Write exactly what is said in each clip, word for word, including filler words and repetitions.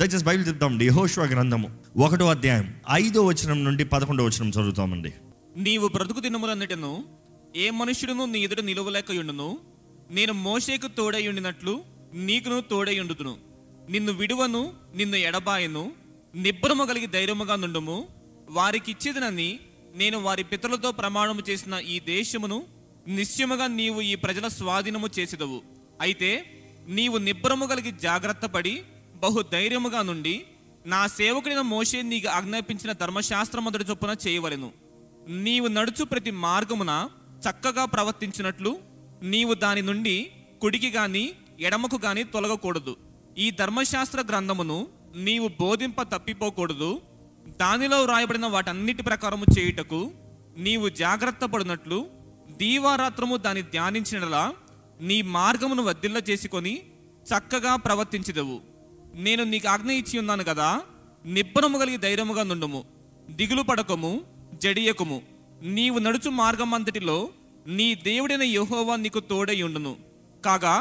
దయచేసి బైబిల్ చెప్తామండి. యెహోషువ గ్రంథము ఒకటో అధ్యాయం ఐదో వచనం నుండి పదకొండో వచనం చదువుతామండి. నీవు బ్రతుకు దినములన్నిటిను ఏ మనుష్యుడును నీ ఎదుట నిలవలేకయుండును, నేను మోషేకు తోడయుండినట్లు నీకును తోడయుండును, నిన్ను విడువను, నిన్ను ఎడబాయను, నిబ్బరము కలిగి ధైర్యముగా నుండుము, వారికి ఇచ్చేదనని నేను వారి పితరులతో ప్రమాణము చేసిన ఈ దేశమును నిశ్చయముగా నీవు ఈ ప్రజల స్వాధీనము చేసేదవు. అయితే నీవు నిబ్బరము కలిగి జాగ్రత్త పడి బహు ధైర్యముగా నుండి నా సేవకుడైన మోషే నీకు ఆజ్ఞాపించిన ధర్మశాస్త్రం మొదటి చొప్పున చేయవలెను. నీవు నడుచు ప్రతి మార్గమున చక్కగా ప్రవర్తించినట్లు నీవు దాని నుండి కుడికి గాని ఎడమకు గాని తొలగకూడదు. ఈ ధర్మశాస్త్ర గ్రంథమును నీవు బోధింప తప్పిపోకూడదు. దానిలో వ్రాయబడిన వాటన్నిటి ప్రకారము చేయుటకు నీవు జాగ్రత్త పడినట్లు దీవారాత్రము దాన్ని ధ్యానించినలా నీ మార్గమును వద్దిల్ల చేసుకొని చక్కగా ప్రవర్తించదవు. నేను నీకు ఆజ్ఞ ఇచ్చి ఉన్నాను కదా, నిబ్బరము కలిగి ధైర్యముగా నుండుము, దిగులు పడకము, జడియకము. నీవు నడుచు మార్గం అంతటిలో నీ దేవుడైన యెహోవా నీకు తోడై ఉండును. కాగా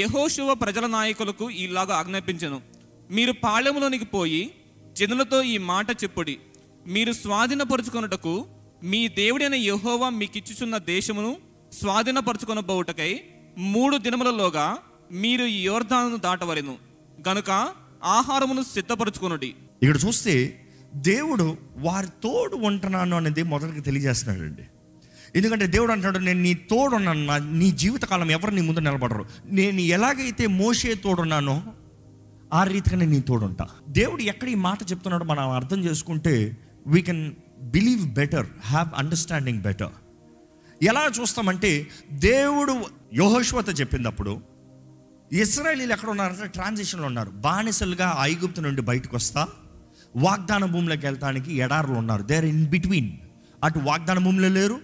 యెహోషువ ప్రజల నాయకులకు ఇలాగ ఆజ్ఞాపించెను, మీరు పాళెములోనికి పోయి జనులతో ఈ మాట చెప్పుడి, మీరు స్వాధీనపరుచుకొనుటకు మీ దేవుడైన యెహోవా మీకిచ్చుచున్న దేశమును స్వాధీనపరుచుకొనబోవుటకై మూడు దినములలోగా మీరు ఈ యోర్దానును దాటవలెను, గనుక ఆహారమును సిద్ధపరచుకొనుడి. ఇక్కడ చూస్తే దేవుడు వారి తోడు ఉంటున్నాను అనేది మొదటికి తెలియజేస్తున్నాడు అండి. ఎందుకంటే దేవుడు అంటున్నాడు, నేను నీ తోడున్నాను, నా నీ జీవితకాలం ఎవరు నీ ముందు నిలబడరు. నేను ఎలాగైతే మోషే తోడున్నానో ఆ రీతిగానే నీ తోడుంటా. దేవుడు ఎక్కడ ఈ మాట చెప్తున్నాడో మనం అర్థం చేసుకుంటే we can believe better, have understanding better. ఎలా చూస్తామంటే దేవుడు యెహోషువతో చెప్పినప్పుడు ఇశ్రాయేలీయులు ఎక్కడ ఉన్నారంటే ట్రాన్సిషన్లో ఉన్నారు. బానిసలుగా ఐగుప్తు నుండి బయటకు వస్తా వాగ్దాన భూమిలోకి వెళ్ళటానికి ఎడారులు ఉన్నారు. They are in between. అటు వాగ్దాన భూమిలో లేరు,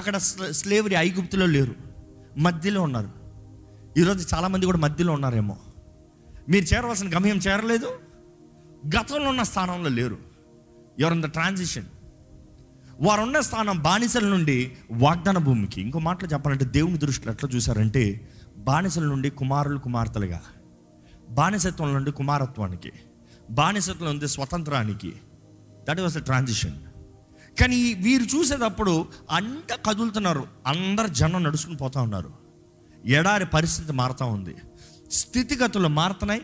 అక్కడ స్లేవరీ ఐగుప్తులో లేరు, మధ్యలో ఉన్నారు. ఈరోజు చాలామంది కూడా మధ్యలో ఉన్నారేమో. మీరు చేరవలసిన గమ్యం చేరలేదు, గతంలో ఉన్న స్థానంలో లేరు. You're in the transition. వారు ఉన్న స్థానం బానిసల నుండి వాగ్దాన భూమికి. ఇంకో మాటలో చెప్పాలంటే దేవుని దృష్టిలో ఎట్లా చూశారంటే బానిసల నుండి కుమారులు కుమార్తెలుగా, బానిసత్వం నుండి కుమారత్వానికి, బానిసత్వం నుండి స్వతంత్రానికి. That was the transition. కానీ వీరు చూసేటప్పుడు అంతా కదులుతున్నారు, అందరు జనం నడుచుకుని పోతూ ఉన్నారు. ఎడారి పరిస్థితి మారుతూ ఉంది, స్థితిగతులు మారుతున్నాయి,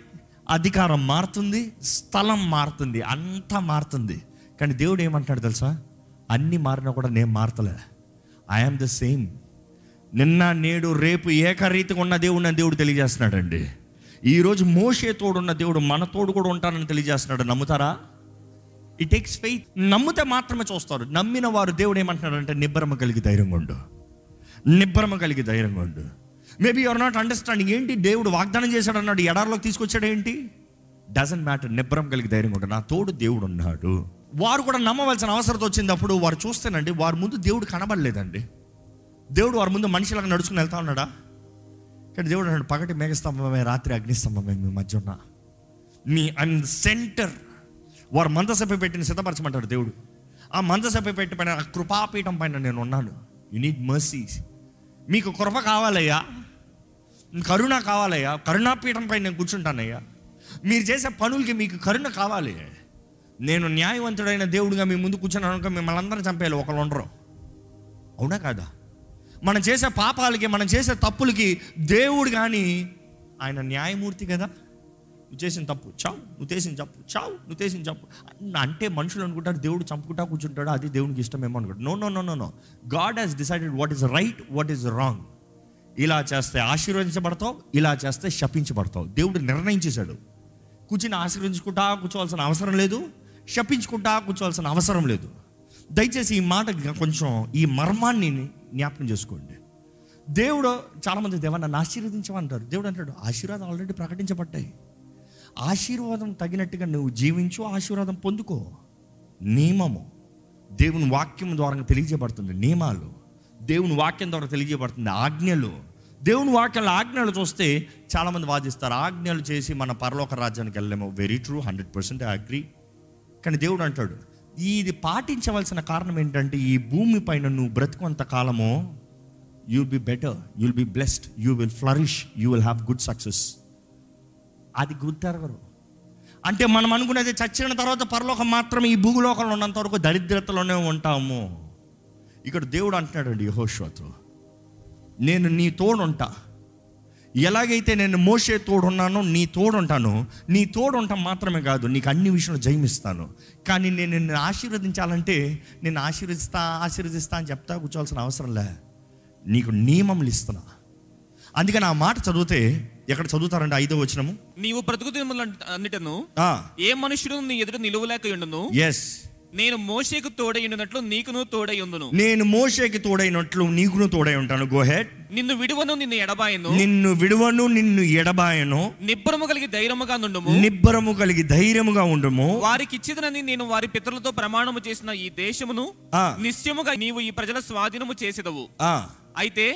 అధికారం మారుతుంది, స్థలం మారుతుంది, అంతా మారుతుంది. కానీ దేవుడు ఏమంటాడు తెలుసా, అన్నీ మారినా కూడా నేను మారతలే, ఐఎమ్ ద సేమ్. నిన్న నేడు రేపు ఏకరీతిగా ఉన్న దేవుడు అని దేవుడు తెలియజేస్తున్నాడు అండి. ఈరోజు మోషే తోడున్న దేవుడు మన తోడు కూడా ఉంటానని తెలియజేస్తున్నాడు. నమ్ముతారా? It takes faith. నమ్మితే మాత్రమే చూస్తారు. నమ్మిన వారు దేవుడు ఏమంటున్నాడు అంటే నిబ్బరమ కలిగి ధైర్యంగా ఉండు, నిబ్బరమ కలిగి ధైర్యంగా ఉండు. Maybe you're not understanding. ఏంటి దేవుడు వాగ్దానం చేశాడు అన్నాడు, ఎడార్లోకి తీసుకొచ్చాడు ఏంటి? Doesn't matter. నిబ్బరం కలిగి ధైర్యంగా ఉండు, నా తోడు దేవుడు ఉన్నాడు. వారు కూడా నమ్మవలసిన అవసరం వచ్చినప్పుడు వారు చూస్తేనండి, వారి ముందు దేవుడు కనబడలేదండి. దేవుడు వారి ముందు మనిషిలాగా నడుచుకుని వెళ్తా ఉన్నాడా? కానీ దేవుడు అన్నాడు, పగటి మేఘస్తంభమే, రాత్రి అగ్నిస్తంభమే మీ మధ్య ఉన్నా, మీ అండ్ సెంటర్. వారు మందసభ్య పెట్టిని సిద్ధపరచమంటాడు దేవుడు. ఆ మందసభ్య పెట్టి పైన, ఆ కృపాపీఠం పైన నేను ఉన్నాను. You need mercy. మీకు కృప కావాలయ్యా, కరుణ కావాలయ్యా, కరుణాపీఠం పైన నేను కూర్చుంటానయ్యా. మీరు చేసే పనులకి మీకు కరుణ కావాలి. నేను న్యాయవంతుడైన దేవుడిగా మీ ముందు కూర్చున్నాను అనుకో, మిమ్మల్ని అందరూ చంపేయాలి, ఒకళ్ళు ఉండరు. అవునా కాదా? మనం చేసే పాపాలకి, మనం చేసే తప్పులకి దేవుడు కానీ ఆయన న్యాయమూర్తి కదా. నువ్వు చేసిన తప్పు చావు, నువ్వు చేసిన తప్పు చావు, నువ్వు చేసిన తప్పు అంటే మనుషులు అనుకుంటారు దేవుడు చంపుకుంటా కూర్చుంటాడు, అది దేవునికి ఇష్టమేమో అనుకుంటాడు. No no no no no God has decided what is right, what is wrong. ఇలా చేస్తే ఆశీర్వదించబడతావు, ఇలా చేస్తే శపించబడతావు. దేవుడు నిర్ణయించేశాడు. కూర్చుని ఆశీర్వదించుకుంటా కూర్చోవాల్సిన అవసరం లేదు, శపించుకుంటా కూర్చోవాల్సిన అవసరం లేదు. దయచేసి ఈ మాట కొంచెం ఈ మర్మాన్ని జ్ఞాపకం చేసుకోండి. దేవుడు చాలామంది దేవా నన్ను ఆశీర్వదించమంటారు. దేవుడు అంటాడు, ఆశీర్వాదం ఆల్రెడీ ప్రకటించబడ్డాయి. ఆశీర్వాదం తగినట్టుగా నువ్వు జీవించు, ఆశీర్వాదం పొందుకో. నియమము దేవుని వాక్యం ద్వారా తెలియజేయబడుతుంది, నియమాలు దేవుని వాక్యం ద్వారా తెలియజేయబడుతుంది, ఆజ్ఞలు దేవుని వాక్యాల ఆజ్ఞలు చూస్తే చాలామంది వాదిస్తారు, ఆజ్ఞలు చేసి మన పరలోక రాజ్యానికి వెళ్ళలేము. Very true, hundred percent I agree. కానీ దేవుడు అంటాడు, ఇది పాటించవలసిన కారణం ఏంటంటే ఈ భూమి పైన నువ్వు బ్రతుకున్నంత కాలము you will be better, you will be blessed, you will flourish, you will have good success. అది గుర్తెరగరు, అంటే మనం అనుకునేది చచ్చిన తర్వాత పరలోకం మాత్రమే, ఈ భూలోకంలో ఉన్నంత వరకు దరిద్రతలోనే ఉంటాము. ఇక్కడ దేవుడు అంటున్నాడు అండి యెహోషువతో, నేను నీ తోడుంటా, ఎలాగైతే నేను మోషే తోడున్నానో నీ తోడుంటాను. నీ తోడుంటాం మాత్రమే కాదు, నీకు అన్ని విషయంలో జయమిస్తాను. కానీ నేను నిన్ను ఆశీర్వదించాలంటే నేను ఆశీర్వదిస్తా ఆశీర్వదిస్తా అని చెప్తా కూర్చోవాల్సిన అవసరం లే, నీకు నియమములు ఇస్తున్నా. అందుకని ఆ మాట చదివితే ఎక్కడ చదువుతారంటే ఐదో వచనము, నీవు బ్రతుకు దినములన్నిటిను ఏ మనుషుడు నీ ఎదుట నిలువలేక ఉండును, ఎస్ నేను మోషేకు తోడై ఉన్నట్లు నీకును తోడై ఉండును, నేను మోషేకి తోడైనట్లు నీకును తోడై ఉంటాను. Go head. నిన్ను విడువను నిన్ను ఎడబాయను, నిన్ను విడువను నిన్ను ఎడబాయను, నిబ్బరము కలిగి ధైర్యముగా నుండుము, నిబ్బరము కలిగి ధైర్యముగా ఉండుము. వారికి ఇచ్చిదనని నేను వారి పితరులతో ప్రమాణము చేసిన ఈ దేశమును నిశ్చయముగా నీవు ఈ ప్రజల స్వాధీనము చేసేదవు. అయితే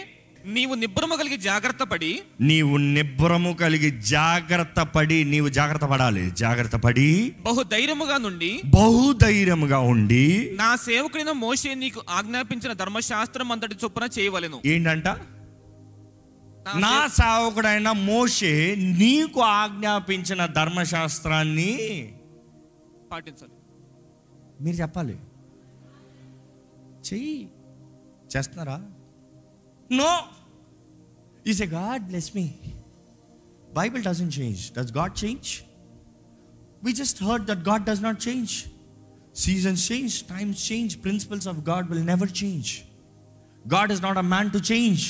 నీవు నిబ్బరము కలిగి జాగ్రత్త పడి, నీవు నిబ్బరము కలిగి జాగ్రత్త పడి, నీవు జాగ్రత్త పడాలి, జాగ్రత్త పడి బహుధైర్యముగా నుండి, బహుధైర్యముగా ఉండి నా సేవకుడైన మోషే నీకు ఆజ్ఞాపించిన ధర్మశాస్త్రం అంతటి చొప్పున చేయవలెను. ఏంటంట? నా సేవకుడైన మోషే నీకు ఆజ్ఞాపించిన ధర్మశాస్త్రాన్ని పాటించాలి. మీరు చెప్పాలి, చెయ్యి. చేస్తున్నారా? No. You say, God bless me. Bible doesn't change. Does God change? We just heard that God does not change. Seasons change, times change, principles of God will never change. God is not a man to change.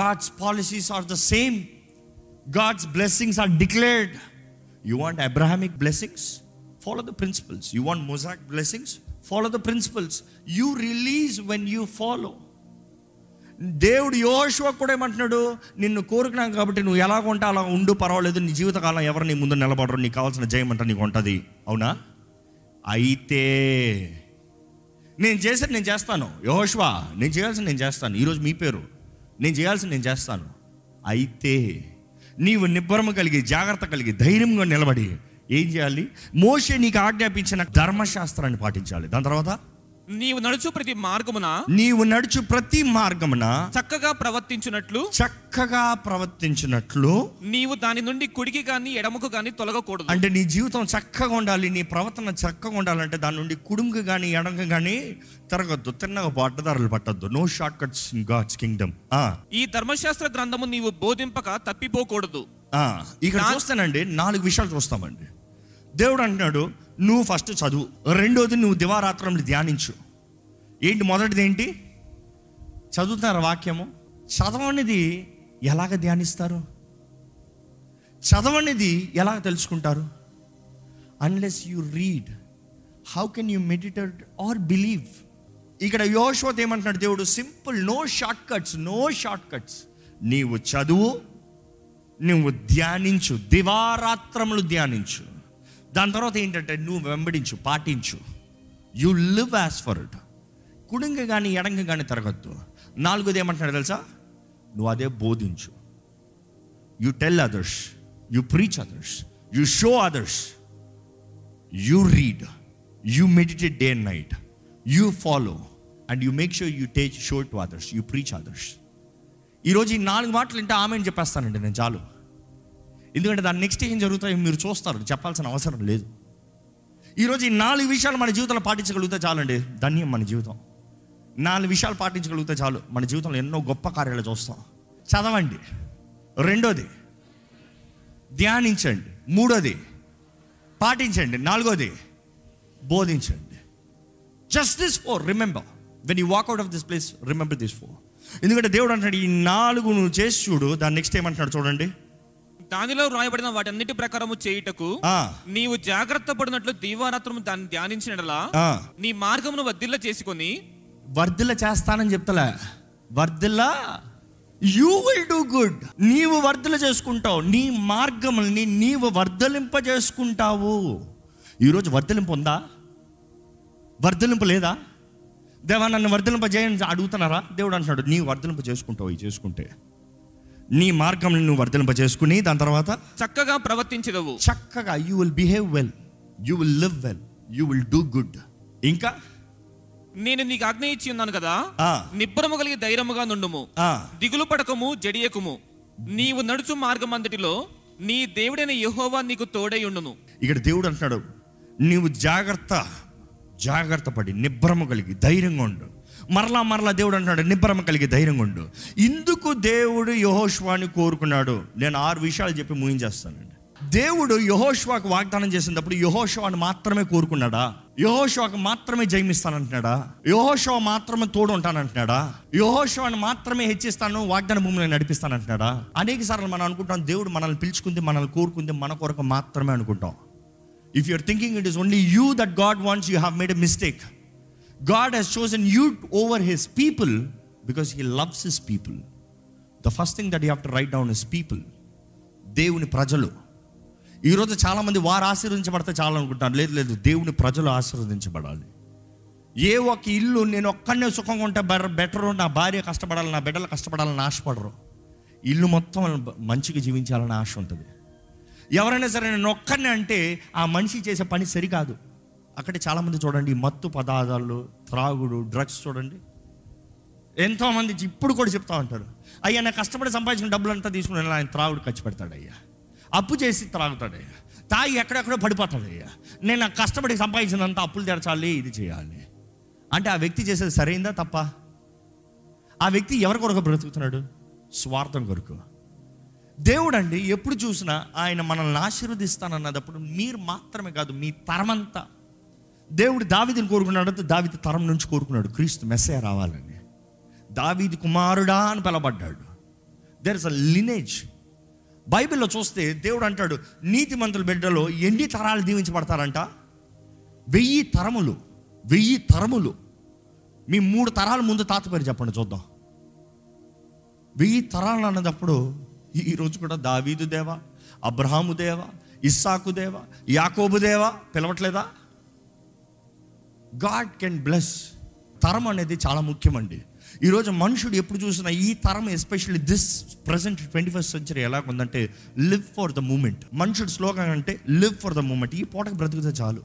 God's policies are the same. God's blessings are declared. You want Abrahamic blessings? Follow the principles. You want Mosaic blessings? Follow the principles. You release when you follow. దేవుడు యెహోషువకు కూడా ఏమంటున్నాడు, నిన్ను కోరుకున్నాను కాబట్టి నువ్వు ఎలా కొంటా అలా ఉండు, పర్వాలేదు, నీ జీవితకాలం ఎవరు నీ ముందు నిలబడరు, నీకు కావాల్సిన జయం అంట నీకు ఉంటుంది. అవునా? అయితే నేను చేసేది నేను చేస్తాను యెహోషువా, నేను చేయాల్సింది నేను చేస్తాను, ఈరోజు మీ పేరు నేను చేయాల్సింది నేను చేస్తాను. అయితే నీవు నిబ్బరము కలిగి జాగ్రత్త కలిగి ధైర్యంగా నిలబడి ఏం చేయాలి? మోషే నీకు ఆజ్ఞాపించిన ధర్మశాస్త్రాన్ని పాటించాలి. దాని తర్వాత నీవు నడుచు ప్రతి మార్గమున, నీవు నడుచు ప్రతి మార్గమున చక్కగా ప్రవర్తించునట్లు, చక్కగా ప్రవర్తించునట్లు నీవు దాని నుండి కుడికి గాని ఎడమకు గాని తొలగకూడదు. అంటే నీ జీవితం చక్కగా ఉండాలి, నీ ప్రవర్తన చక్కగా ఉండాలంటే దాని నుండి కుడుముకు గాని ఎడమకు గాని తిరగద్దు, తిన్నగా బాటదారులు పట్టద్దు. No short cuts in God's kingdom. ఈ ధర్మశాస్త్ర గ్రంథము నీవు బోధింపక తప్పిపోకూడదు. ఇక్కడ చూస్తానండి, నాలుగు విషయాలు చూస్తామండి. దేవుడు అంటున్నాడు, నువ్వు ఫస్ట్ చదువు, రెండోది నువ్వు దివారాత్రంలో ధ్యానించు. ఏంటి మొదటిది? ఏంటి చదువుతున్నారు వాక్యము? చదవనిది ఎలాగ ధ్యానిస్తారు? చదవనిది ఎలాగ తెలుసుకుంటారు? Unless you read, how can you meditate or believe? ఇక్కడ యెహోషువతో ఏమంటున్నాడు దేవుడు, simple, no short cuts, no short cuts. నీవు చదువు, నువ్వు ధ్యానించు, దివారాత్రములు ధ్యానించు. దాని తర్వాత ఏంటంటే నువ్వు వెంబడించు, పాటించు. You live as for it. కుడుంగ కానీ ఎడంగ కానీ తిరగద్దు. నాలుగోది ఏమంటున్నాడు తెలుసా? నువ్వు అదే బోధించు. You tell others, you preach others, you show others, you read, you meditate day and night, you follow and you make sure you take show to others, you preach others. ఈరోజు ఈ నాలుగు మాటలు వింటే ఆమె అని చెప్పేస్తానండి నేను, చాలు. ఎందుకంటే దాని నెక్స్ట్ ఏం జరుగుతాయో మీరు చూస్తారు, చెప్పాల్సిన అవసరం లేదు. ఈరోజు ఈ నాలుగు విషయాలు మన జీవితంలో పాటించగలిగితే చాలండి, ధన్యం మన జీవితం. నాలుగు విషయాలు పాటించగలిగితే చాలు, మన జీవితంలో ఎన్నో గొప్ప కార్యాలు చూస్తాం. చదవండి, రెండోది ధ్యానించండి, మూడోది పాటించండి, నాలుగోది బోధించండి. Just this four remember when you walk out of this place, remember this four. ఎందుకంటే దేవుడు అంటున్నాడు ఈ నాలుగు నువ్వు చేసి చూడు. దాని నెక్స్ట్ ఏమంటున్నాడు చూడండి, దానిలో రాయబడిన వాటన్నిటి ప్రకారము చేయుటకు నీవు జాగ్రత్త పడినట్లు దీవారాత్రము దాన్ని ధ్యానించినలా నీ మార్గమును వర్ధిల్ల చేసుకొని. వర్ధిల్ల చేస్తానని చెప్తలే, వర్ధిల్ల, యూ విల్ డూ గుడ్. నీవు వర్ధిల్ల చేసుకుంటావు, నీ మార్గముల్ని నీవు వర్ధలింప చేసుకుంటావు. ఈరోజు వర్ధలింపు ఉందా? వర్ధలింపు లేదా? దేవా నన్ను వర్ధలింప చేయని అడుగుతున్నారా? దేవుడు అంటున్నాడు నీవు వర్ధలింప చేసుకుంటావు. ఇది చేసుకుంటే నీ మార్గంలో నువ్వు వర్ధలింపజేసుకుని దాని తర్వాత చక్కగా ప్రవర్తించదవు. చక్కగా, you will behave well, you will live well, you will do good. ఇంకా నేను నీకు ఆజ్ఞ ఇచ్చి ఉన్నాను కదా, నిబ్బరము కలిగి ధైర్యముగా నుండుము, దిగులు పడకము, జడియకుము, నీవు నడుచు మార్గం అంతటిలో నీ దేవుడైన యెహోవా నీకు తోడై ఉండును. ఇక్కడ దేవుడు అంటున్నాడు, నీవు జాగ్రత్త జాగ్రత్త పడి నిబ్బరము కలిగి ధైర్యంగా ఉండు. మరలా మరలా దేవుడు అంటున్నాడు, నిబ్బరము కలిగి ధైర్యంగా ఉండు. ఇందుకు దేవుడు యెహోషువాని కోరుకున్నాడు. నేను ఆరు విషయాలు చెప్పి ముగించేస్తానండి. దేవుడు యెహోషువాకు వాగ్దానం చేసినప్పుడు యెహోషువాని మాత్రమే కోరుకున్నాడా? యెహోషువాకు మాత్రమే జయమిస్తానంటున్నాడా? యెహోషువా మాత్రమే తోడు ఉంటానంటున్నాడా? యెహోషువాని మాత్రమే హెచ్చిస్తాను, వాగ్దాన భూమిని నడిపిస్తానంటున్నాడా? అనేక సార్లు మనం అనుకుంటాం, దేవుడు మనల్ని పిలుచుకుంది, మనల్ని కోరుకుంది మన కొరకు మాత్రమే అనుకుంటాం. If you're thinking it is only you that God wants, you have made a mistake. God has chosen you over His people because He loves His people. The first thing that you have to write down is people. దేవుని ప్రజలు. ఈరోజు చాలామంది వారు ఆశీర్వదించబడితే చాలా అనుకుంటారు. లేదు లేదు, దేవుని ప్రజలు ఆశీర్వదించబడాలి. ఏ ఒక ఇల్లు నేను ఒక్కడనే సుఖంగా ఉంటే బెటర్, నా భార్య కష్టపడాలి, నా బిడ్డలు కష్టపడాలని ఆశపడరు. ఇల్లు మొత్తం మంచిగా జీవించాలని ఆశ ఉంటుంది. ఎవరైనా సరే నేను ఒక్కడనే అంటే ఆ మనిషి చేసే పని సరికాదు. అక్కడ చాలామంది చూడండి, మత్తు పదార్థాలు, త్రాగుడు, డ్రగ్స్ చూడండి. ఎంతోమంది ఇప్పుడు కూడా చెప్తా ఉంటారు, అయ్యా నేను కష్టపడి సంపాదించిన డబ్బులు అంతా తీసుకుని ఆయన త్రాగుడు ఖర్చు పెడతాడయ్యా, అప్పు చేసి త్రాగుతాడయ్యా, తాగి ఎక్కడెక్కడో పడిపోతాడయ్యా, నేను కష్టపడి సంపాదించినంత అప్పులు తెరచాలి, ఇది చేయాలి అంటే ఆ వ్యక్తి చేసేది సరైందా తప్ప? ఆ వ్యక్తి ఎవరి కొరకు బ్రతుకుతున్నాడు? స్వార్థం కొరకు. దేవుడు అండి ఎప్పుడు చూసినా ఆయన మనల్ని ఆశీర్వదిస్తానన్నప్పుడు మీరు మాత్రమే కాదు, మీ తరమంతా. దేవుడు దావీదుని కోరుకున్నాడంటే దావీదు తరం నుంచి కోరుకున్నాడు, క్రీస్తు మెస్సయ రావాలని. దావీదు కుమారుడా అని పిలబడ్డాడు. There is a lineage. బైబిల్లో చూస్తే దేవుడు అంటాడు, నీతిమంతుల బిడ్డలో ఎన్ని తరాలు దీవించబడతారంట? వెయ్యి తరములు. వెయ్యి తరములు మీ మూడు తరాల ముందు తాత పేరు చెప్పండి చూద్దాం. వెయ్యి తరాలు అన్నదప్పుడు ఈరోజు కూడా దావీదు దేవా, అబ్రహాము దేవా, ఇస్సాకు దేవా, యాకోబు దేవా పిలవట్లేదా? God can bless. తరం అనేది చాలా ముఖ్యమండి. ఈరోజు మనుషుడు ఎప్పుడు చూసినా ఈ తరం, especially this present twenty first century ఎలా ఉందంటే లివ్ ఫర్ ద మూమెంట్. మనుషుడు స్లోగన్ అంటే లివ్ ఫర్ ద మూమెంట్. ఈ పూటకు బ్రతికితే చాలు,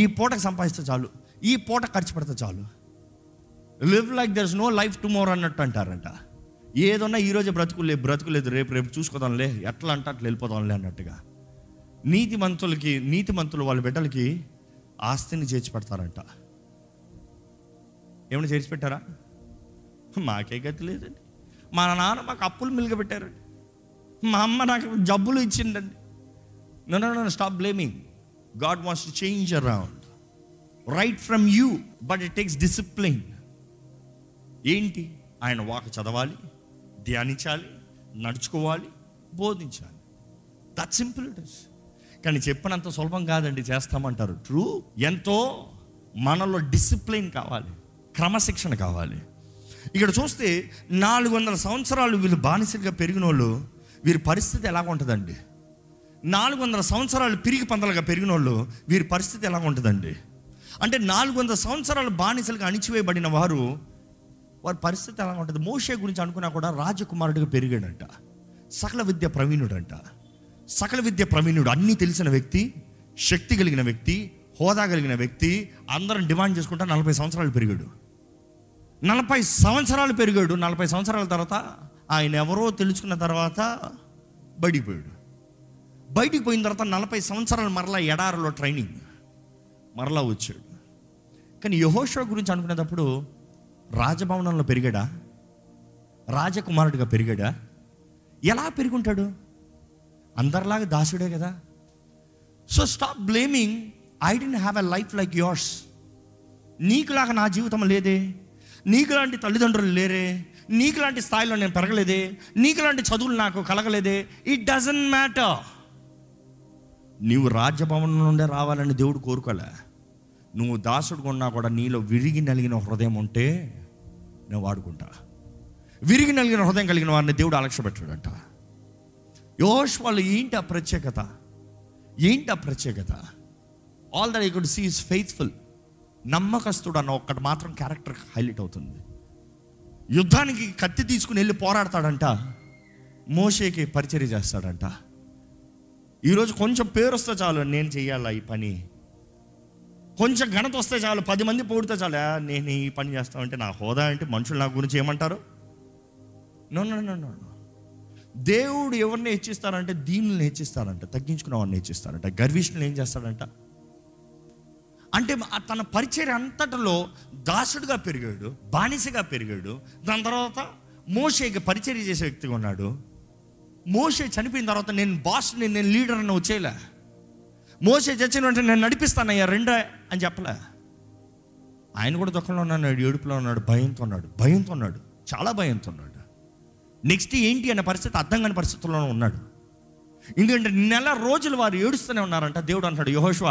ఈ పూటకు సంపాదిస్తే చాలు, ఈ పూట ఖర్చు పెడితే చాలు. Live like there is no life tomorrow అన్నట్టు అంటారంట. ఏదన్నా ఈరోజు బ్రతుకులే, బ్రతుకులేదు, రేపు రేపు చూసుకోదాంలే, ఎట్లా అంటే అట్లా వెళ్ళిపోదాంలే అన్నట్టుగా. నీతి మంతులకి, నీతి మంతులు వాళ్ళ బిడ్డలకి ఆస్తిని చేర్చి పెడతారంట. ఏమైనా చేర్చి పెట్టారా? మాకే గతి లేదండి, మా నాన్న మాకు అప్పులు మిలగబెట్టారండి, మా అమ్మ నాకు జబ్బులు ఇచ్చిందండి. No no no, stop blaming. God wants to change around right from you, but it takes discipline. ఏంటి? ఆయన వాక్ చదవాలి, ధ్యానించాలి, నడుచుకోవాలి, బోధించాలి. That simple it is. కానీ చెప్పినంత సులభం కాదండి, చేస్తామంటారు. ట్రూ, ఎంతో మనలో డిసిప్లిన్ కావాలి, క్రమశిక్షణ కావాలి. ఇక్కడ చూస్తే నాలుగు వందల సంవత్సరాలు వీళ్ళు బానిసలుగా పెరిగిన వాళ్ళు, వీరి పరిస్థితి ఎలాగ ఉంటుందండి? నాలుగు వందల సంవత్సరాలు పిరిగి పందలుగా పెరిగిన వాళ్ళు వీరి పరిస్థితి ఎలాగ ఉంటుందండి? అంటే నాలుగు వందల సంవత్సరాలు బానిసలుగా అణిచివేయబడిన వారు, వారి పరిస్థితి ఎలాగ ఉంటుంది? మోషే గురించి అనుకున్నా కూడా రాజకుమారుడిగా పెరిగాడంట, సకల విద్య ప్రవీణుడంట. సకల విద్య ప్రవీణుడు, అన్నీ తెలిసిన వ్యక్తి, శక్తి కలిగిన వ్యక్తి, హోదా కలిగిన వ్యక్తి, అందరం డిమాండ్ చేసుకుంటా నలభై సంవత్సరాలు పెరిగాడు. నలభై సంవత్సరాలు పెరిగాడు నలభై సంవత్సరాల తర్వాత ఆయన ఎవరో తెలుసుకున్న తర్వాత బయటికి పోయాడు. బయటికి పోయిన తర్వాత నలభై సంవత్సరాలు మరలా ఎడారిలో ట్రైనింగ్, మరలా వచ్చాడు. కానీ యెహోషువ గురించి అనుకునేటప్పుడు రాజభవనంలో పెరిగాడా? రాజకుమారుడిగా పెరిగాడా? ఎలా పెరుగుంటాడు? అందరిలాగా దాసుడే కదా. So stop blaming. I dent have a life like yours. నీకులాగా నా జీవితం లేదే, నీకులాంటి తల్లిదండ్రులు లేరే, నీకులాంటి స్థాయిలో నేను పెరగలేదే, నీకులాంటి చదువులు నాకు కలగలేదే. It doesn't matter. నీవు రాజభవనం నుండే రావాలని దేవుడు కోరుకోలే. నువ్వు దాసుడుగా ఉన్నా కూడా నీలో విరిగి నలిగిన హృదయం ఉంటే నేను వాడుకుంటా. విరిగి నలిగిన హృదయం కలిగిన వాడిని దేవుడు అలక్ష్యపెట్టాడంట. యెహోషువలో ఏంటి ఆ ప్రత్యేకత? ఏంటి ఆ ప్రత్యేకత? All that I could see is faithful. నమ్మకస్తుడు అన్న ఒక్కటి మాత్రం క్యారెక్టర్ హైలైట్ అవుతుంది. యుద్ధానికి కత్తి తీసుకుని వెళ్ళి పోరాడతాడంట. మోషేకి పరిచర్య చేస్తాడంట. ఈరోజు కొంచెం పేరు వస్తే చాలు, నేను చెయ్యాలా ఈ పని, కొంచెం ఘనత వస్తే చాలు, పది మంది పోడితే చాలు, నేను ఈ పని చేస్తామంటే నా హోదా ఏంటి, మనుషులు నా గురించి ఏమంటారు? No no no no. దేవుడు ఎవరిని హెచ్చిస్తారంటే దీనుల్ని హెచ్చిస్తారంట, తగ్గించుకున్న వాడిని హెచ్చిస్తారంట, గర్విష్ఠులు ఏం చేస్తాడంట అంటే తన పరిచర్య అంతటిలో దాసుడుగా పెరిగాడు, బానిసగా పెరిగాడు. దాని తర్వాత మోషేకి పరిచర్య చేసే వ్యక్తిగా ఉన్నాడు. మోషే చనిపోయిన తర్వాత నేను బాస్ని, నేను లీడర్ అని వచ్చేలా, మోషే చచ్చిన వెంటనే నేను నడిపిస్తానయ్యా రెండే అని చెప్పలే. ఆయన కూడా దుఃఖంలో ఉన్నాడు, ఏడుపులో ఉన్నాడు, భయంతో ఉన్నాడు, భయంతో ఉన్నాడు చాలా భయంతో ఉన్నాడు. నెక్స్ట్ ఏంటి అనే పరిస్థితి అర్థం కాని పరిస్థితుల్లోనూ ఉన్నాడు. ఎందుకంటే నెల రోజులు వారు ఏడుస్తూనే ఉన్నారంట. దేవుడు అంటాడు, యెహోషువ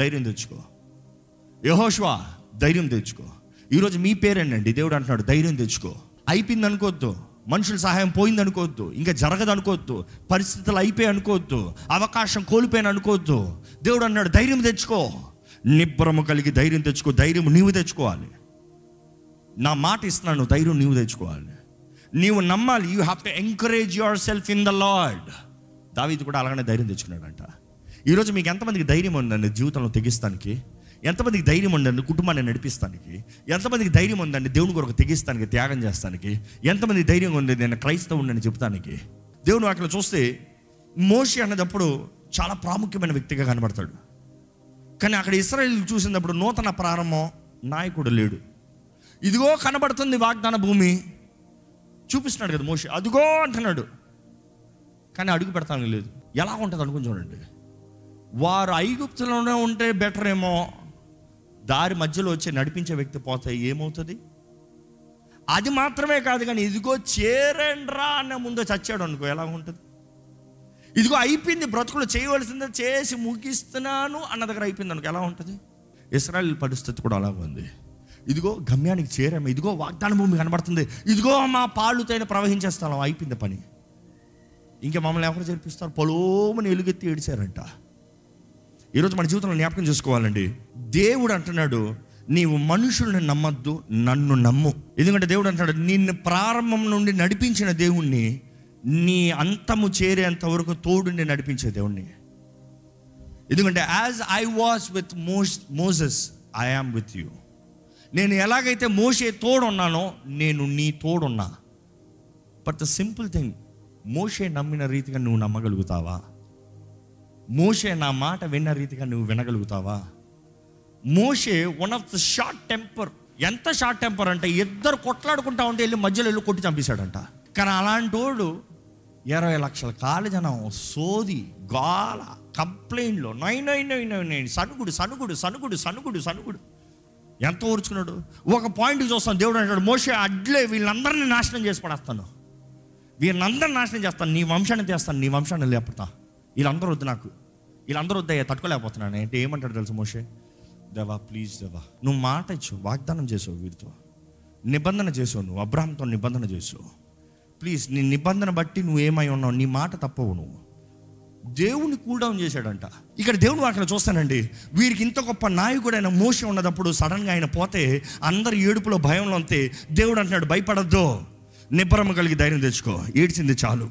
ధైర్యం తెచ్చుకో, యెహోషువ ధైర్యం తెచ్చుకో. ఈరోజు మీ పేరేనండి, దేవుడు అంటున్నాడు ధైర్యం తెచ్చుకో. అయిపోయింది అనుకోవద్దు, మనుషుల సహాయం పోయింది అనుకోవద్దు, ఇంకా జరగదు అనుకోవద్దు, పరిస్థితులు అయిపోయి అనుకోవద్దు, అవకాశం కోల్పోయాను అనుకోవద్దు. దేవుడు అన్నాడు ధైర్యం తెచ్చుకో, నిబ్బరము కలిగి ధైర్యం తెచ్చుకో. ధైర్యం నీవు తెచ్చుకోవాలి. నా మాట ఇస్తున్నాను, ధైర్యం నీవు తెచ్చుకోవాలి, నీవు నమ్మాలి. You have to encourage your self in the lord. దావీదు కూడా అలాగనే ధైర్యం తెచ్చుకున్నాడంట. ఈరోజు మీకు ఎంతమందికి ధైర్యం ఉందండి జీవితంలో తెగిస్తానికి? ఎంతమందికి ధైర్యం ఉందండి కుటుంబాన్ని నడిపిస్తానికి? ఎంతమందికి ధైర్యం ఉందండి దేవుని కొరకు తెగిస్తానికి, త్యాగం చేస్తానికి? ఎంతమంది ధైర్యం ఉంది నేను క్రైస్తవుడిని చెప్తానికి? దేవుని అక్కడ చూస్తే మోషే అన్నప్పుడు చాలా ప్రాముఖ్యమైన వ్యక్తిగా కనబడతాడు. కానీ అక్కడ ఇశ్రాయేల్ చూసినప్పుడు నూతన ప్రారంభం, నాయకుడు లేడు. ఇదిగో కనబడుతుంది వాగ్దాన భూమి, చూపిస్తున్నాడు కదా మోషే, అదిగో అంటున్నాడు, కానీ అడుగు పెడతానికి లేదు. ఎలా ఉంటుంది అనుకుని చూడండి. వారు ఐగుప్తులోనే ఉంటే బెటర్ ఏమో, దారి మధ్యలో వచ్చి నడిపించే వ్యక్తి పోతే ఏమవుతుంది? అది మాత్రమే కాదు, కానీ ఇదిగో చేరండ్రా అన్న ముందు చచ్చాడు అనుకో, ఎలా ఉంటుంది? ఇదిగో అయిపోయింది, బ్రతుకులు చేయవలసిందే చేసి ముగిస్తున్నాను అన్న దగ్గర అయిపోయింది అనుకో, ఎలా ఉంటుంది? ఇశ్రాయేల్ పరిస్థితి కూడా అలాగే ఉంది. ఇదిగో గమ్యానికి చేరాము, ఇదిగో వాగ్దాన భూమి కనబడుతుంది, ఇదిగో మా పాళ్ళుతోనే ప్రవహించే స్థలం, అయిపోయింది పని, ఇంకా మమ్మల్ని ఎవరు చేర్పిస్తారు? పొలోమని ఎలుగెత్తి ఏడిచారంట. ఈరోజు మన జీవితంలో జ్ఞాపకం చేసుకోవాలండి, దేవుడు అంటున్నాడు నీవు మనుషుల్ని నమ్మద్దు, నన్ను నమ్ము. ఎందుకంటే దేవుడు అంటున్నాడు నిన్ను ప్రారంభం నుండి నడిపించిన దేవుణ్ణి, నీ అంతము చేరేంత వరకు తోడుని నడిపించే దేవుణ్ణి. ఎందుకంటే as I was with Moses I am with you. నేను ఎలాగైతే మోషే తోడున్నానో నేను నీ తోడున్నా. బట్ ద సింపుల్ థింగ్, మోషే నమ్మిన రీతిగా నువ్వు నమ్మగలుగుతావా? మోషే నా మాట విన్న రీతిగా నువ్వు వినగలుగుతావా? మోషే one of the short temper. ఎంత షార్ట్ టెంపర్ అంటే ఇద్దరు కొట్లాడుకుంటా ఉంటే వెళ్ళి మధ్యలో వెళ్ళి కొట్టి చంపేశాడంట. కానీ అలాంటి వాడు ఇరవై లక్షల కాలి జనం, సోది, గాల, కంప్లైంట్లు, nine nine nine nine nine సనుగుడు సనుగుడు సనుగుడు సనుగుడు సనుగుడు ఎంత ఓర్చుకున్నాడు. ఒక పాయింట్కి చూస్తాను, దేవుడు అంటాడు మోషే అడ్లే వీళ్ళందరినీ నాశనం చేసి పడేస్తాను, వీళ్ళందరినీ నాశనం చేస్తాను, నీ వంశాన్ని చేస్తాను, నీ వంశాన్ని లేపడతా, వీళ్ళందరూ వద్దు నాకు, వీళ్ళందరూ వద్దయ్యా, తట్టుకోలేకపోతున్నాను అంటే ఏమంటాడు తెలుసు మోషే? దేవా ప్లీజ్ దేవా, నువ్వు మాట ఇచ్చు, వాగ్దానం చేసావు, వీరితో నిబంధన చేసావు, నువ్వు అబ్రహాంతో నిబంధన చేసావు, ప్లీజ్ నీ నిబంధన బట్టి నువ్వు ఏమై ఉన్నావు, నీ మాట తప్పవు నువ్వు. దేవుని కూల్ డౌన్ చేశాడంట. ఇక్కడ దేవుడు అక్కడ చూస్తానండి, వీరికి ఇంత గొప్ప నాయకుడైన మోషే ఉన్నప్పుడు సడన్గా ఆయన పోతే అందరు ఏడుపులో భయంలో ఉంటే దేవుడు అంటున్నాడు భయపడద్దు, నిబ్బరము కలిగి ధైర్యం తెచ్చుకో, ఏడ్చింది చాలు,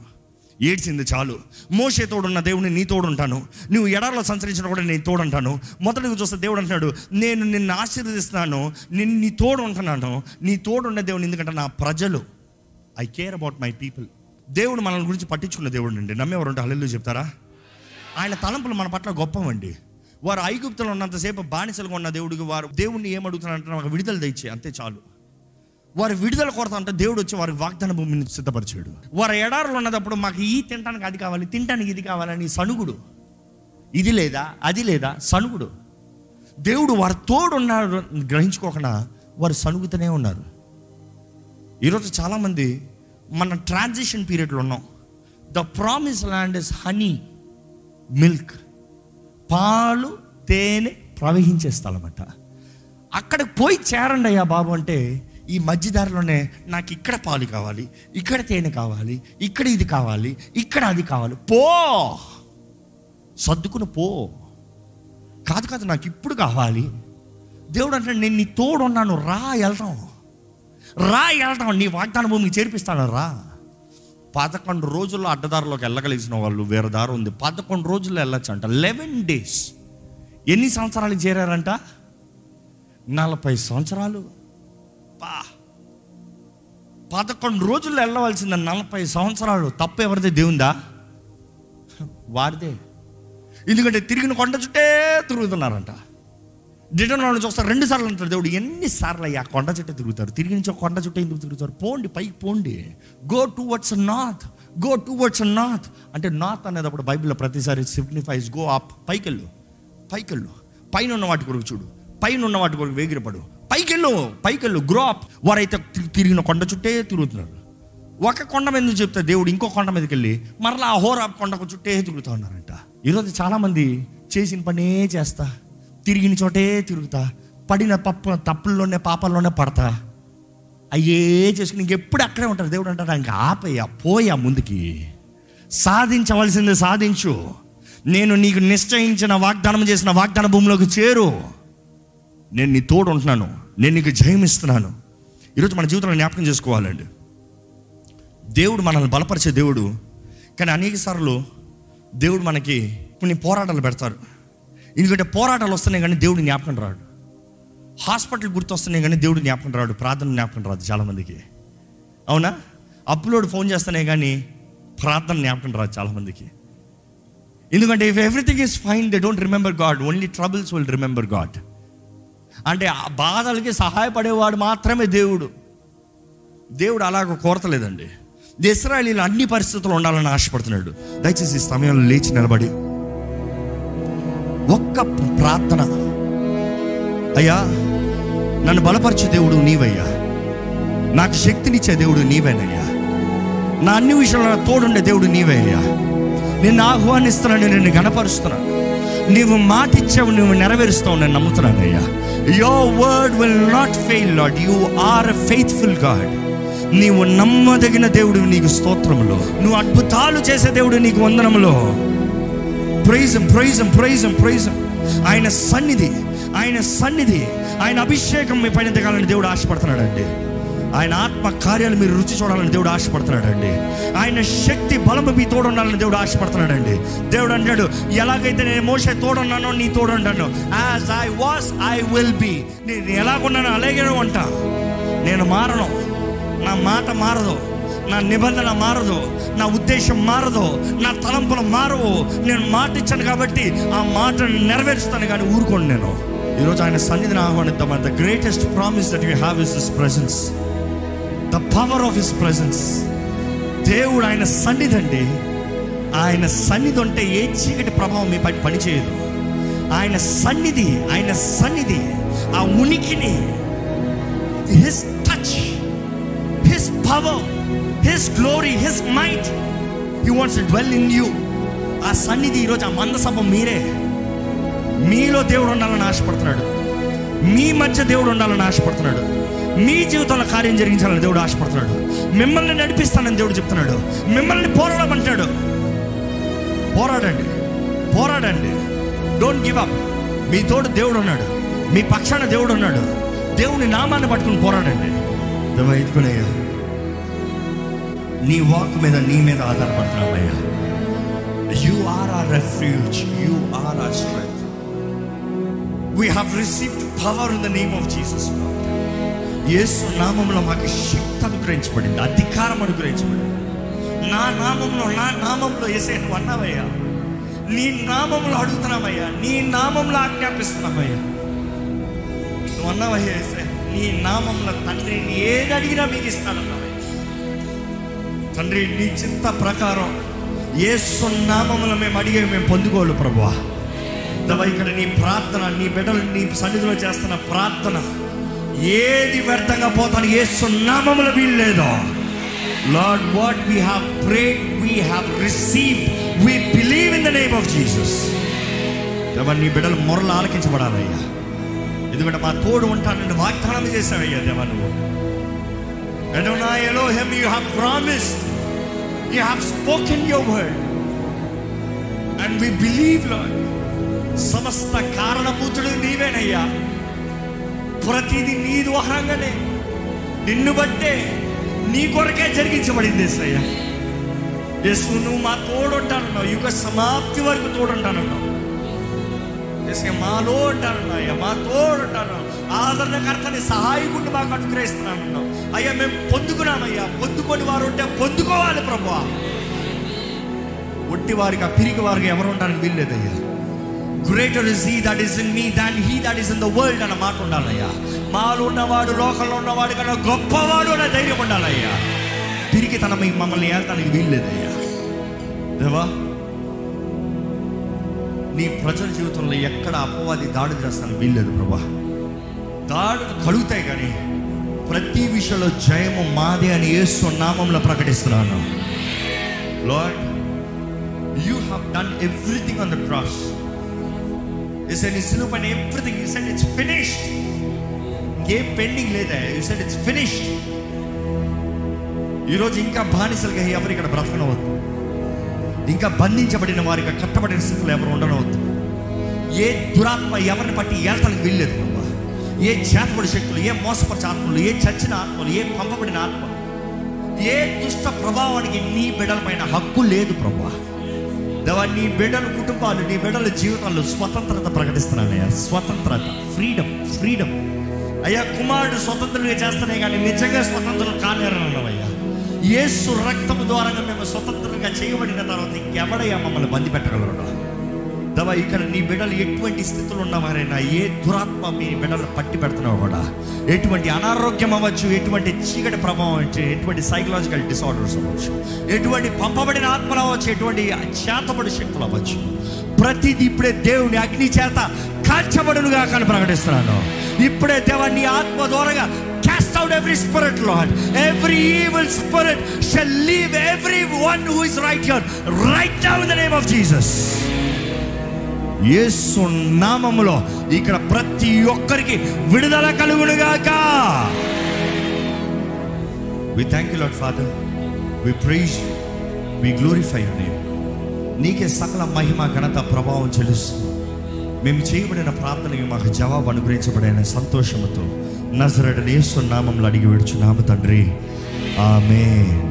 ఏడ్చింది చాలు. మోషే తోడున్న దేవుని నీ తోడుంటాను, నువ్వు ఎడారిలో సంచరించిన కూడా నేను తోడుంటాను. మొదటిగా చూస్తే దేవుడు అంటున్నాడు నేను నిన్ను ఆశీర్వదిస్తున్నాను, నిన్ను నీ తోడు ఉంటున్నాను, నీ తోడున్న దేవుని, ఎందుకంటే నా ప్రజలు, I care about my people. దేవుడు మన గురించి పట్టించుకున్న దేవుడు అండి. నమ్మేవారంటే హల్లెలూయా చెప్తారా? ఆయన తలంపులు మన పట్ల గొప్పవండి. వారు ఐగుప్తులో ఉన్నంతసేపు బానిసలుగా ఉన్న దేవుడికి వారు దేవుణ్ణి ఏమడుగుతున్నారంటే నాకు విడుదల తెచ్చి అంతే చాలు. వారి విడుదల కొరత అంటే దేవుడు వచ్చి వారికి వాగ్దాన భూమిని సిద్ధపరిచాడు. వారు ఎడారులు ఉన్నప్పుడు మాకు ఈ తినటానికి అది కావాలి, తినటానికి ఇది కావాలని సనుగుడు, ఇది లేదా అది లేదా సనుగుడు. దేవుడు వారి తోడు ఉన్నారు గ్రహించుకోకుండా వారు సనుగుతూనే ఉన్నారు. ఈరోజు చాలామంది మన ట్రాన్సిషన్ పీరియడ్లో ఉన్నాం. The promise land is honey milk, పాలు తేనె ప్రవహించే స్థలం అంట. అక్కడికి పోయి చేరండి అయ్యా బాబు అంటే ఈ మధ్యదారిలోనే నాకు ఇక్కడ పాలు కావాలి, ఇక్కడ తేనె కావాలి, ఇక్కడ ఇది కావాలి, ఇక్కడ అది కావాలి, పో సర్దుకుని పో. కాదు కాదు నాకు ఇప్పుడు కావాలి. దేవుడు అంటే నేను నీ తోడున్నాను, రా వెళ్తాం, రా వెళ్ళటం, నీ వాగ్దాన భూమికి చేర్పిస్తాను రా. పదకొండు రోజుల్లో అడ్డదారులోకి వెళ్ళగలిగిన వాళ్ళు వేరే దారి ఉంది, పదకొండు రోజుల్లో వెళ్ళొచ్చు అంట. లెవెన్ డేస్ ఎన్ని సంవత్సరాలకు చేరారంట? నలభై సంవత్సరాలు. పా పదకొండు రోజుల్లో వెళ్ళవలసింది నలభై సంవత్సరాలు. తప్పు ఎవరిదే? దేవుందా? వారిదే. ఎందుకంటే తిరిగిన కొండ చుట్టే తిరుగుతున్నారంట. రిటర్న్ వాళ్ళు చూస్తారు రెండు సార్లు అంటారు దేవుడు, ఎన్నిసార్లు అయ్యా కొండ చుట్టే తిరుగుతారు, తిరిగి నుంచి కొండ చుట్టే ఎందుకు తిరుగుతారు? పోండి, పైకి పోండి. Go towards north, go towards north అంటే నార్త్ అనేటప్పుడు బైబిల్లో ప్రతిసారి సిగ్నిఫైస్ గో అప్, పైకెళ్ళు పైకెళ్ళు, పైన ఉన్న వాటి కొరకు చూడు, పైన ఉన్న వాటి కొరకు వేగిరపడు, పైకెళ్ళు పైకెళ్ళు, గ్రో అప్. వారైతే తిరిగిన కొండ చుట్టే తిరుగుతున్నారు. ఒక కొండ మీద చెప్తే దేవుడు ఇంకో కొండ మీదకి వెళ్ళి మరలా ఆ హోరా కొండకు చుట్టే తిరుగుతూ ఉన్నారంట. ఈరోజు చాలామంది చేసిన పనే చేస్తా, తిరిగిన చోటే తిరుగుతా, పడిన పప్పు తప్పుల్లోనే పాపల్లోనే పడతా, అయ్యే చేసుకుని ఇంకెప్పుడు అక్కడే ఉంటారు. దేవుడు అంటాడు ఇంకా ఆపయ్యా, పోయా ముందుకి, సాధించవలసింది సాధించు, నేను నీకు నిశ్చయించిన వాగ్దానం చేసిన వాగ్దాన భూమిలోకి చేరు, నేను నీ తోడు ఉంటున్నాను, నేను నీకు జయం ఇస్తున్నాను. ఈరోజు మన జీవితంలో జ్ఞాపకం చేసుకోవాలండి, దేవుడు మనల్ని బలపరిచే దేవుడు. కానీ అనేక సార్లు దేవుడు మనకి కొన్ని పోరాటాలు పెడతారు. ఎందుకంటే పోరాటాలు వస్తున్నాయి కానీ దేవుడు జ్ఞాపకం రాడు. హాస్పిటల్ గుర్తు వస్తున్నాయి కానీ దేవుడు జ్ఞాపకం రాడు, ప్రార్థన జ్ఞాపకం రాదు చాలామందికి. అవునా? అప్పులోడు ఫోన్ చేస్తున్నాయి కానీ ప్రార్థన జ్ఞాపకం రాదు చాలామందికి. ఎందుకంటే if everything is fine, they don't remember God, only troubles will remember God. అంటే ఆ బాధలకి సహాయపడేవాడు మాత్రమే దేవుడు. దేవుడు అలాగ కోరతలేదండి. ఇశ్రాయేలీయులు అన్ని పరిస్థితుల్లో ఉండాలని ఆశపడుతున్నాడు. దయచేసి ఈ సమయంలో లేచి నిలబడి ఒక్క ప్రార్థన, అయ్యా నన్ను బలపరిచే దేవుడు నీవయ్యా, నాకు శక్తినిచ్చే దేవుడు నీవేనయ్యా, నా అన్ని విషయాల్లో తోడుండే దేవుడు నీవయ్యా, నిన్ను ఆహ్వానిస్తున్నాను, నిన్ను గణపరుస్తున్నాను, నీవు మాటిచ్చావు, నువ్వు నెరవేరుస్తావు, నేను నమ్ముతున్నాను అయ్యా. Your word will not fail, Lord. You are a faithful God. నీవు నమ్మదగిన దేవుడు, నీకు స్తోత్రములు, నువ్వు అద్భుతాలు చేసే దేవుడు, నీకు వందనములు. Praise him, praise him, praise him, praise him. ఆయన సన్నిధి, ఆయన సన్నిధి, ఆయన అభిషేకం మీ పైన దిగాలని దేవుడు ఆశపడుతున్నాడండి. ఆయన ఆత్మ కార్యాలు మీరు రుచి చూడాలని దేవుడు ఆశపడుతున్నాడండి. ఆయన శక్తి బలము మీ తోడు ఉండాలని దేవుడు ఆశపడుతున్నాడండి. దేవుడు అన్నాడు, ఎలాగైతే నేను మోషే తోడున్నానో నీ తోడు ఉంటాను. As I was I will be. నేను ఎలాగున్నానో అలాగే ఉంటా, నేను మారను, నా మాట మారదు, నా నిబంధన మారదు, నా ఉద్దేశం మారదు, నా తలంపులు మారవు. నేను మాట ఇచ్చాను కాబట్టి ఆ మాటను నెరవేరుస్తాను, కానీ ఊరుకోండి నేను. ఈరోజు ఆయన సన్నిధిని ఆహ్వానిద్దాం. The greatest promise that you have is his presence, the power of his presence. దేవుడు ఆయన సన్నిధి అండి. ఆయన సన్నిధి ఉంటే ఏ చీకటి ప్రభావం మీ పైన పనిచేయదు. ఆయన సన్నిధి, ఆయన సన్నిధి, ఆ ఉనికిని, his touch, His power, His glory, His might, He wants to dwell in you. ఆ సన్నిధి ఈరోజు, ఆ మందసభ మీరే. మీలో దేవుడు ఉండాలని ఆశపడుతున్నాడు, మీ మధ్య దేవుడు ఉండాలని ఆశపడుతున్నాడు, మీ జీవితంలో కార్యం జరిగించాలని దేవుడు ఆశపడుతున్నాడు. మిమ్మల్ని నడిపిస్తానని దేవుడు చెప్తున్నాడు, మిమ్మల్ని పోరాడమంటాడు. పోరాడండి, పోరాడండి, డోంట్ గివ్ అప్. మీ తోడు దేవుడు ఉన్నాడు, మీ పక్షాన దేవుడు ఉన్నాడు. దేవుని నామాన్ని పట్టుకుని పోరాడండి. దయచేయకునయ్యా, నీ వాక్ మీద, నీ మీద ఆధారపడుతున్నామయ్యా. You are our refuge, you are our strength. We have received power in the name of Jesus. యేసు నామములో మాకు శక్తి అనుగ్రహించబడింది, అధికారం అనుగ్రహించబడింది. నా నామంలో, నా నామంలో యేసే నువ్వు అన్నావయ్యా. నీ నామంలో అడుగుతున్నామయ్యా, నీ నామంలో ఆజ్ఞాపిస్తున్నామయ్యా. నువ్వు అన్నావయ్యా యేసే, నీ నామంలో తండ్రి ఏది అడిగినా మీకు ఇస్తానన్నా తండ్రి. నీ చిత్త ప్రకారం యేసు నామములో మేము అడిగే మేము పొందుకోవాలి ప్రభువా. ఇక్కడ నీ ప్రార్థన, నీ బిడ్డలు నీ సన్నిధిలో చేస్తున్న ప్రార్థన ఏది వ్యర్థంగా పోతాను యేసు నామములో వీల్లేదో. Lord, what we have prayed, we have received, we believe in the name of Jesus. దేవా, నీ బిడ్డలు మొరలు ఆలకించబడాలయ్యా. ఎందుకంటే మా తోడు ఉంటానని వాగ్దానం చేశావయ్యా దేవా నువ్వు. Adonai Elohim, you have promised, you have spoken your word and we believe Lord. సమస్త కారణభూతుడు నీవేనయ్యా, ప్రతిదీ నీ ద్వారంగానే, నిన్ను బట్టే, నీ కొరకే జరిగించబడింది యేసయ్యా. యేసు నువ్వు మా తోడు ఉంటానన్నావు, యుగ సమాప్తి వరకు తోడు ఉంటానన్నావు. మాలో ఉంటాను, మా తోడు ఉంటాను, ఆదరణకర్తని సహాయకుడిని మాకు అనుగ్రహిస్తున్నాను అన్నావు. అయ్యా మేము పొందుకున్నామయ్యా, పొందుకొని వారు ఉంటే పొందుకోవాలి ప్రభువా. ఒట్టి వారికి అపిరికి వారికి ఎవరు ఉండడానికి వీల్లేదయ్యా. Greater is he that is in me than he that is in the world అన్న మాట ఉండాలయ్యా. మాలో ఉన్నవాడు లోకంలో ఉన్నవాడు కన్నా గొప్పవాడు అనే ధైర్యం ఉండాలయ్యా. తిరిగి తన మీ మమ్మల్ని ఏడటానికి వీల్లేదయ్యా. దేవా, నీ ప్రజల జీవితంలో ఎక్కడ అపవాది దాడి చేస్తాను వీల్లేదు ప్రభా. దాడులు కలుగుతాయి కానీ ప్రతి విషయంలో జయము మాదే అని యేసు నామంలో ప్రకటిస్తున్నాను. Lord, you have done everything on the cross. You said it's new and everything. You said it's finished. Game pending leda. You said it's finished. ఈ రోజు ఇంకా బానిసలుగా ఎవరు ఇక్కడ బ్రతకనవద్దు. ఇంకా బంధించబడిన వారిగా కట్టబడిన స్థితిలో ఎవరు ఉండనవద్దు. ఏ దురాత్మ ఎవరిని బట్టి ఏళ్తానికి వీల్లేదు ప్రభా. ఏ చేతబడి శక్తులు, ఏ మోసపరిచే ఆత్మలు, ఏ చచ్చిన ఆత్మలు, ఏ పంపబడిన ఆత్మలు, ఏ దుష్ట ప్రభావానికి నీ బిడ్డలపైన హక్కు లేదు ప్రభా. దేవా, నీ బిడ్డల కుటుంబాలు, నీ బిడ్డల జీవితాల్లో స్వతంత్రత ప్రకటిస్తున్నానయ్యా. స్వతంత్రత, ఫ్రీడమ్, ఫ్రీడమ్ అయ్యా. కుమారుడు స్వతంత్రులుగా చేస్తానే కానీ నిజంగా స్వతంత్రులు కానేరన్నావయ్యా. యేసు రక్తము ద్వారా మేము స్వతంత్రంగా చేయబడిన తర్వాత ఇంకెవడయ్యా మమ్మల్ని బంది పెట్టగలరు? దేవా, ఇక్కడ నీ బిడ్డలు ఎటువంటి స్థితిలో ఉన్నవారైనా, ఏ దురాత్మ మీ బిడ్డలు పట్టి పెడుతున్నావు కూడా, ఎటువంటి అనారోగ్యం అవ్వచ్చు, ఎటువంటి చీకటి ప్రభావం అవ్వచ్చు, ఎటువంటి సైకలాజికల్ డిసార్డర్స్ అవ్వచ్చు, ఎటువంటి పంపబడిన ఆత్మలు అవ్వచ్చు, ఎటువంటి చేతబడి శక్తులు అవ్వచ్చు, ప్రతిది ఇప్పుడే దేవుని అగ్ని చేత కాల్చబడునుగా కానీ ప్రకటిస్తున్నాను. ఇప్పుడే దేవుని ఆత్మ ద్వారాగా cast out every spirit, Lord. Every evil spirit shall leave everyone who is right here right now in the name of Jesus. యేసు నామములో ఇక్కడ ప్రతి ఒక్కరికి విడుదల కలుగునుగాక. We thank you Lord Father, we praise you, we glorify your name. నీకే సకల మహిమ ఘనత ప్రభావం చెల్లిస్తుంది. మేము చేయబడిన ప్రార్థనకి మాకు జవాబు అనుగ్రహించబడిన సంతోషముతో నజరేయుడైన యేసు నామములో అడిగి వేడుచున్నాము తండ్రి, ఆమేన్.